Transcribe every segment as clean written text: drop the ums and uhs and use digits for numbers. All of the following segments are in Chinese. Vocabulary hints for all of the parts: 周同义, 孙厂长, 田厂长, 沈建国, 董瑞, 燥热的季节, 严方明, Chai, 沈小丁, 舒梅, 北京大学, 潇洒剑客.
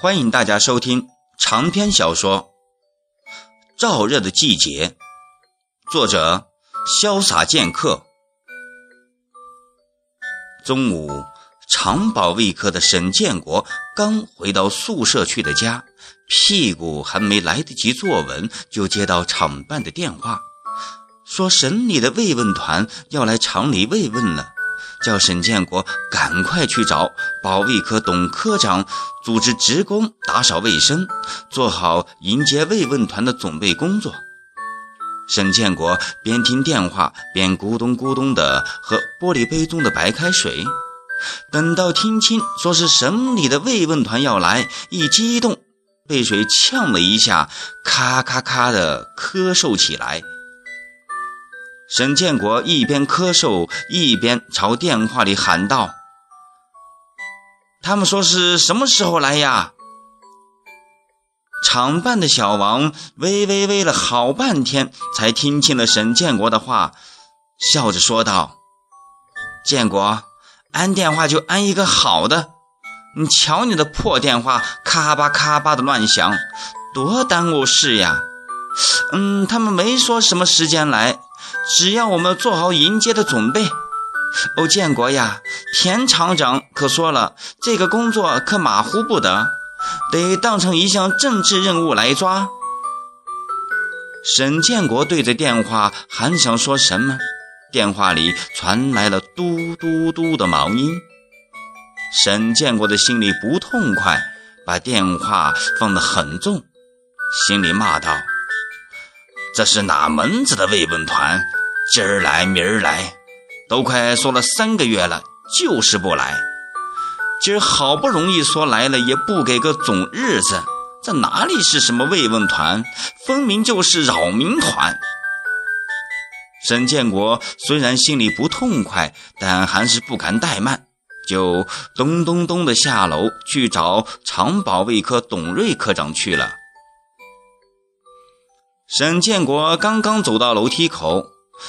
欢迎大家收听长篇小说《燥热的季节》，作者潇洒剑客。中午，长保卫科的沈建国刚回到宿舍去的家，屁股还没来得及坐稳，就接到厂办的电话，说省里的慰问团要来厂里慰问了，叫沈建国赶快去找保卫科董科长，组织职工打扫卫生，做好迎接慰问团的准备工作。沈建国边听电话边咕咚咕咚地喝玻璃杯中的白开水，等到听清说是省里的慰问团要来，一激动被水呛了一下，咔咔咔地咳嗽起来。沈建国一边咳嗽一边朝电话里喊道：“他们说是什么时候来呀？”厂办的小王微微微了好半天，才听清了沈建国的话，笑着说道：“建国，安电话就安一个好的，你瞧你的破电话咔吧咔吧的乱响，多耽误事呀。他们没说什么时间来，只要我们做好迎接的准备。建国呀，田厂长可说了，这个工作可马虎不得，得当成一项政治任务来抓。”沈建国对着电话还想说什么，电话里传来了嘟嘟嘟的毛音。沈建国的心里不痛快，把电话放得很重，心里骂道：“这是哪门子的慰问团？今儿来明儿来，都快说了3个月了，就是不来。今儿好不容易说来了，也不给个总日子，这哪里是什么慰问团，分明就是扰民团。”沈建国虽然心里不痛快，但还是不敢怠慢，就咚咚咚的下楼去找常保卫科董瑞科长去了。沈建国刚刚走到楼梯口，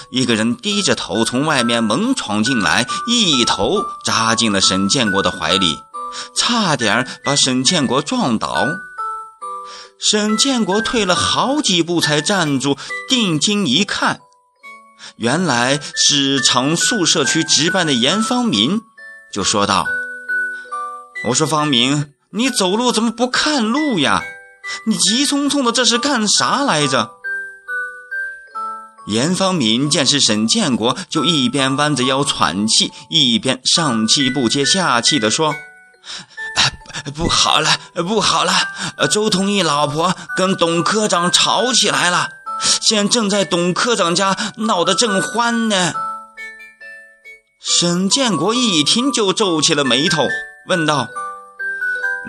一个人低着头从外面猛闯进来，一头扎进了沈建国的怀里，差点把沈建国撞倒。沈建国退了好几步才站住，定睛一看，原来是厂宿舍区值班的严方明，就说道：“我说方明，你走路怎么不看路呀？你急匆匆的这是干啥来着？”严方明见是沈建国，就一边弯着腰喘气，一边上气不接下气地说：“不好了，周同义老婆跟董科长吵起来了，现在正在董科长家闹得正欢呢。”沈建国一听就皱起了眉头，问道：“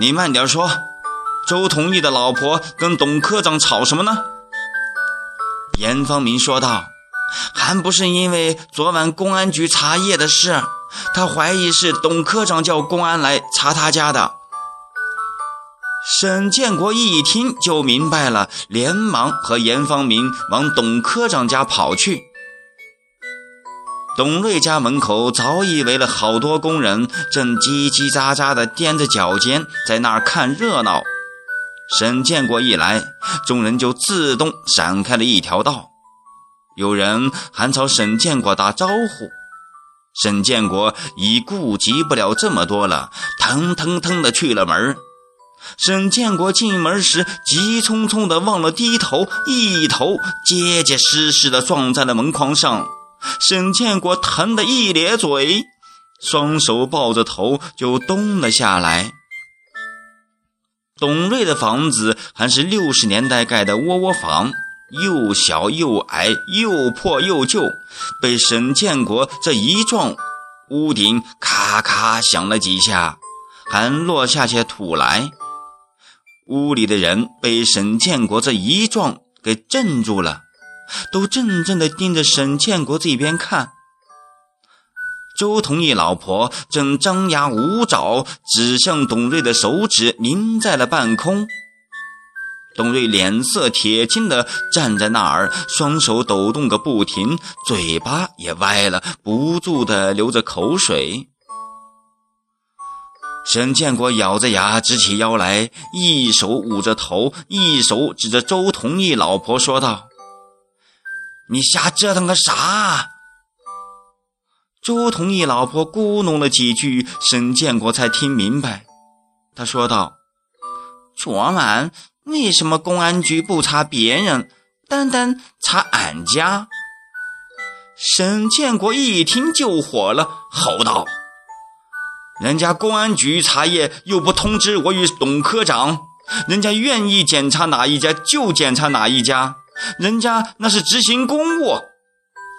你慢点说，周同义的老婆跟董科长吵什么呢？”严方明说道：“还不是因为昨晚公安局查夜的事，他怀疑是董科长叫公安来查他家的。”沈建国一听就明白了，连忙和严方明往董科长家跑去。董瑞家门口早已围了好多工人，正叽叽喳喳地踮着脚尖在那儿看热闹。沈建国一来，众人就自动闪开了一条道，有人还朝沈建国打招呼。沈建国已顾及不了这么多了，腾腾腾地去了门。沈建国进门时急匆匆地忘了低头，一头结结实实地撞在了门框上。沈建国疼得一咧嘴，双手抱着头就蹲了下来。董瑞的房子还是60年代盖的窝窝房，又小又矮，又破又旧，被沈建国这一撞，屋顶咔咔响了几下，还落下些土来。屋里的人被沈建国这一撞给震住了，都怔怔地盯着沈建国这边看。周同义老婆正张牙舞爪指向董瑞的手指凝在了半空，董瑞脸色铁青地站在那儿，双手抖动个不停，嘴巴也歪了，不住地流着口水。沈建国咬着牙直起腰来，一手捂着头，一手指着周同意老婆说道：“你瞎折腾个啥？”周同意老婆咕哝了几句，沈建国才听明白。他说道：“昨晚为什么公安局不查别人，单单查俺家？”沈建国一听就火了，吼道：“人家公安局查夜又不通知我与董科长，人家愿意检查哪一家就检查哪一家，人家那是执行公务。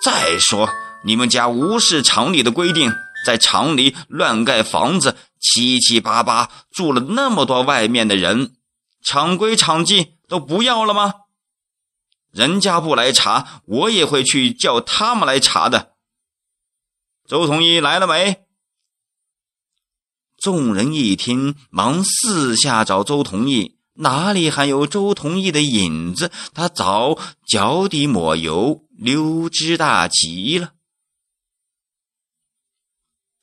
再说你们家无视厂里的规定，在厂里乱盖房子，七七八八住了那么多外面的人，厂规厂纪都不要了吗？人家不来查，我也会去叫他们来查的。周同一来了没？”众人一听，忙四下找周同意，哪里还有周同意的影子？他早脚底抹油，溜之大吉了。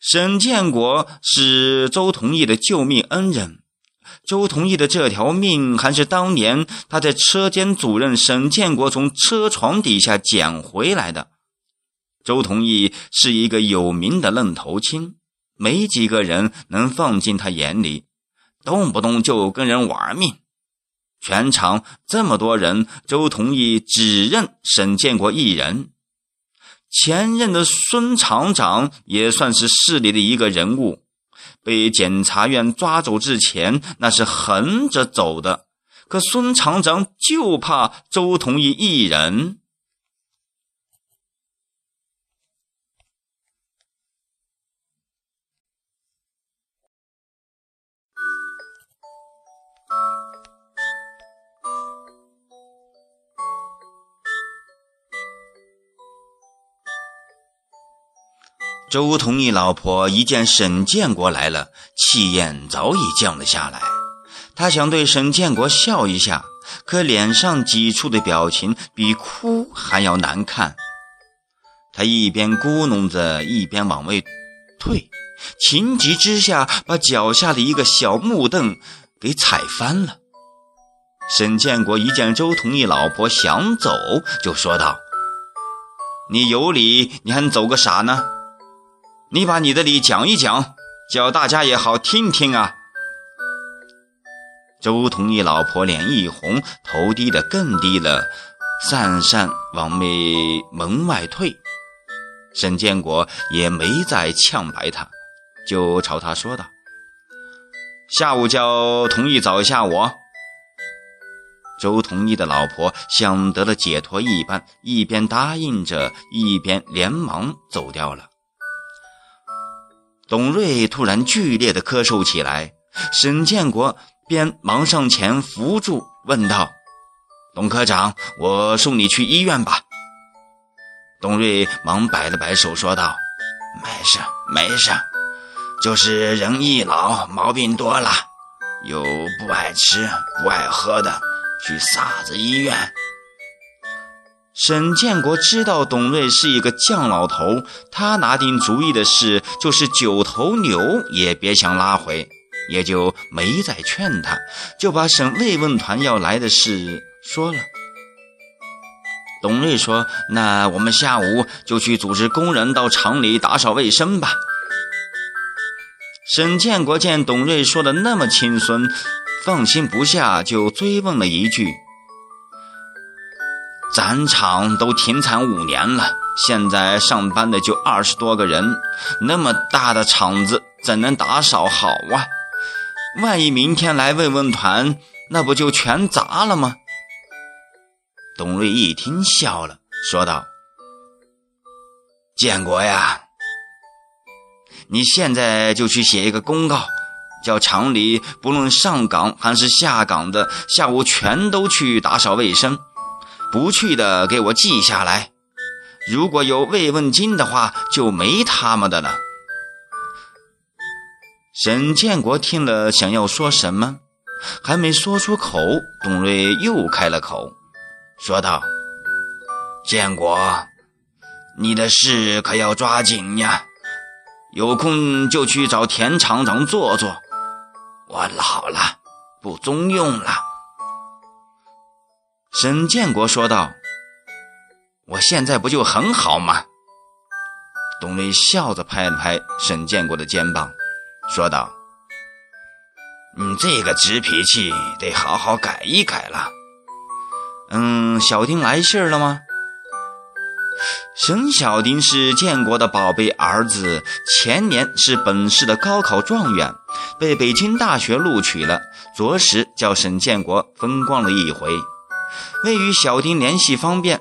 沈建国是周同意的救命恩人，周同意的这条命还是当年他在车间主任沈建国从车床底下捡回来的。周同意是一个有名的愣头青，没几个人能放进他眼里，动不动就跟人玩命。全场这么多人，周同意只认沈建国一人。前任的孙厂长也算是市里的一个人物，被检察院抓走之前，那是横着走的，可孙厂长就怕周同意一人。周同意老婆一见沈建国来了，气焰早已降了下来。她想对沈建国笑一下，可脸上挤出的表情比哭还要难看。她一边咕哝着，一边往外退，情急之下把脚下的一个小木凳给踩翻了。沈建国一见周同意老婆想走，就说道：“你有理，你还走个啥呢？你把你的理讲一讲，叫大家也好听听啊。”周同意老婆脸一红，头低得更低了，讪讪往门外退。沈建国也没再呛白他，就朝他说道：“下午叫同意找一下我。”周同意的老婆想得了解脱一般，一边答应着，一边连忙走掉了。董瑞突然剧烈地咳嗽起来，沈建国便忙上前扶住，问道：“董科长，我送你去医院吧。”董瑞忙摆了摆手，说道：“没事，就是人一老，毛病多了，有不爱吃不爱喝的，去傻子医院。”沈建国知道董瑞是一个犟老头，他拿定主意的事就是九头牛也别想拉回，也就没再劝他，就把省慰问团要来的事说了。董瑞说：“那我们下午就去组织工人到厂里打扫卫生吧。”沈建国见董瑞说的那么轻松，放心不下，就追问了一句：“咱厂都停产5年了，现在上班的就20多个人，那么大的厂子怎能打扫好啊？万一明天来慰问团，那不就全砸了吗？”董瑞一听笑了，说道：“建国呀，你现在就去写一个公告，叫厂里不论上岗还是下岗的，下午全都去打扫卫生，不去的给我记下来，如果有慰问金的话，就没他们的了。”沈建国听了想要说什么，还没说出口，董瑞又开了口，说道：“建国，你的事可要抓紧呀，有空就去找田厂长坐坐，我老了，不中用了。”沈建国说道：“我现在不就很好吗？”董磊笑着拍了拍沈建国的肩膀，说道：“你这个直脾气得好好改一改了。”“小丁来信了吗？”沈小丁是建国的宝贝儿子，前年是本市的高考状元，被北京大学录取了，着实叫沈建国风光了一回。为与小丁联系方便，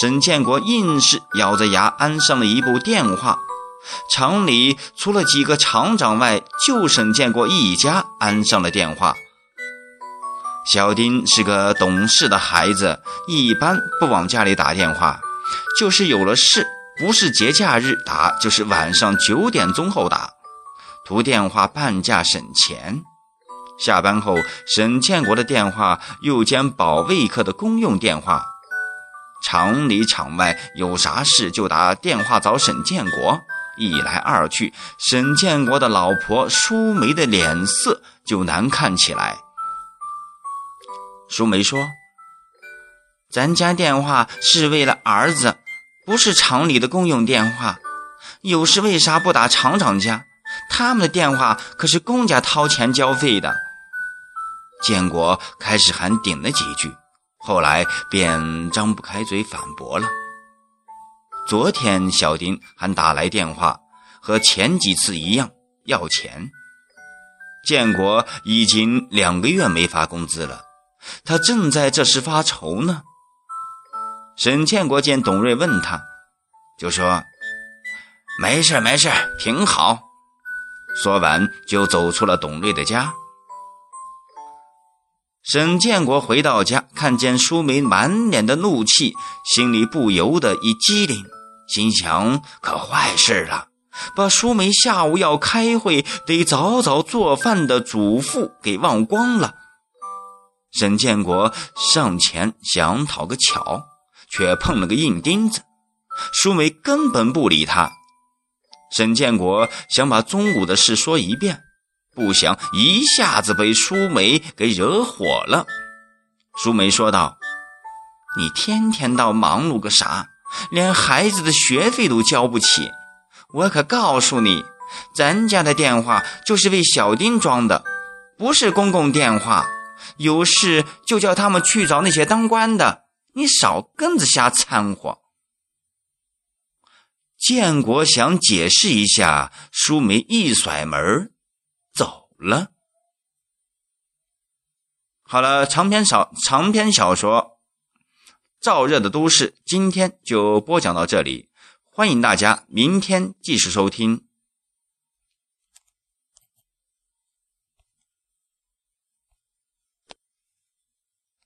沈建国硬是咬着牙安上了一部电话。厂里除了几个厂长外，就沈建国一家安上了电话。小丁是个懂事的孩子，一般不往家里打电话，就是有了事，不是节假日打，就是晚上9点钟后打，图电话半价省钱。下班后，沈建国的电话又兼保卫科的公用电话，厂里厂外有啥事就打电话找沈建国，一来二去，沈建国的老婆舒梅的脸色就难看起来。舒梅说：“咱家电话是为了儿子，不是厂里的公用电话，有事为啥不打厂长家？他们的电话可是公家掏钱交费的。”建国开始还顶了几句，后来便张不开嘴反驳了。昨天小丁还打来电话，和前几次一样要钱。建国已经2个月没发工资了，他正在这时发愁呢。沈建国见董瑞问他，就说：“没事没事，挺好。”说完就走出了董瑞的家。沈建国回到家，看见舒梅满脸的怒气，心里不由得一激灵，心想可坏事了，把舒梅下午要开会得早早做饭的嘱咐给忘光了。沈建国上前想讨个巧，却碰了个硬钉子，舒梅根本不理他。沈建国想把中午的事说一遍，不想一下子被舒梅给惹火了。舒梅说道：“你天天到忙碌个啥，连孩子的学费都交不起。我可告诉你，咱家的电话就是为小丁装的，不是公共电话。有事就叫他们去找那些当官的，你少跟着瞎掺和。”建国想解释一下，舒梅一甩门走了。好了，长篇小说《燥热的都市》今天就播讲到这里，欢迎大家明天继续收听。